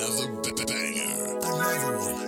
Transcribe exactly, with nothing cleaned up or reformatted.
Another b- banger. Another one.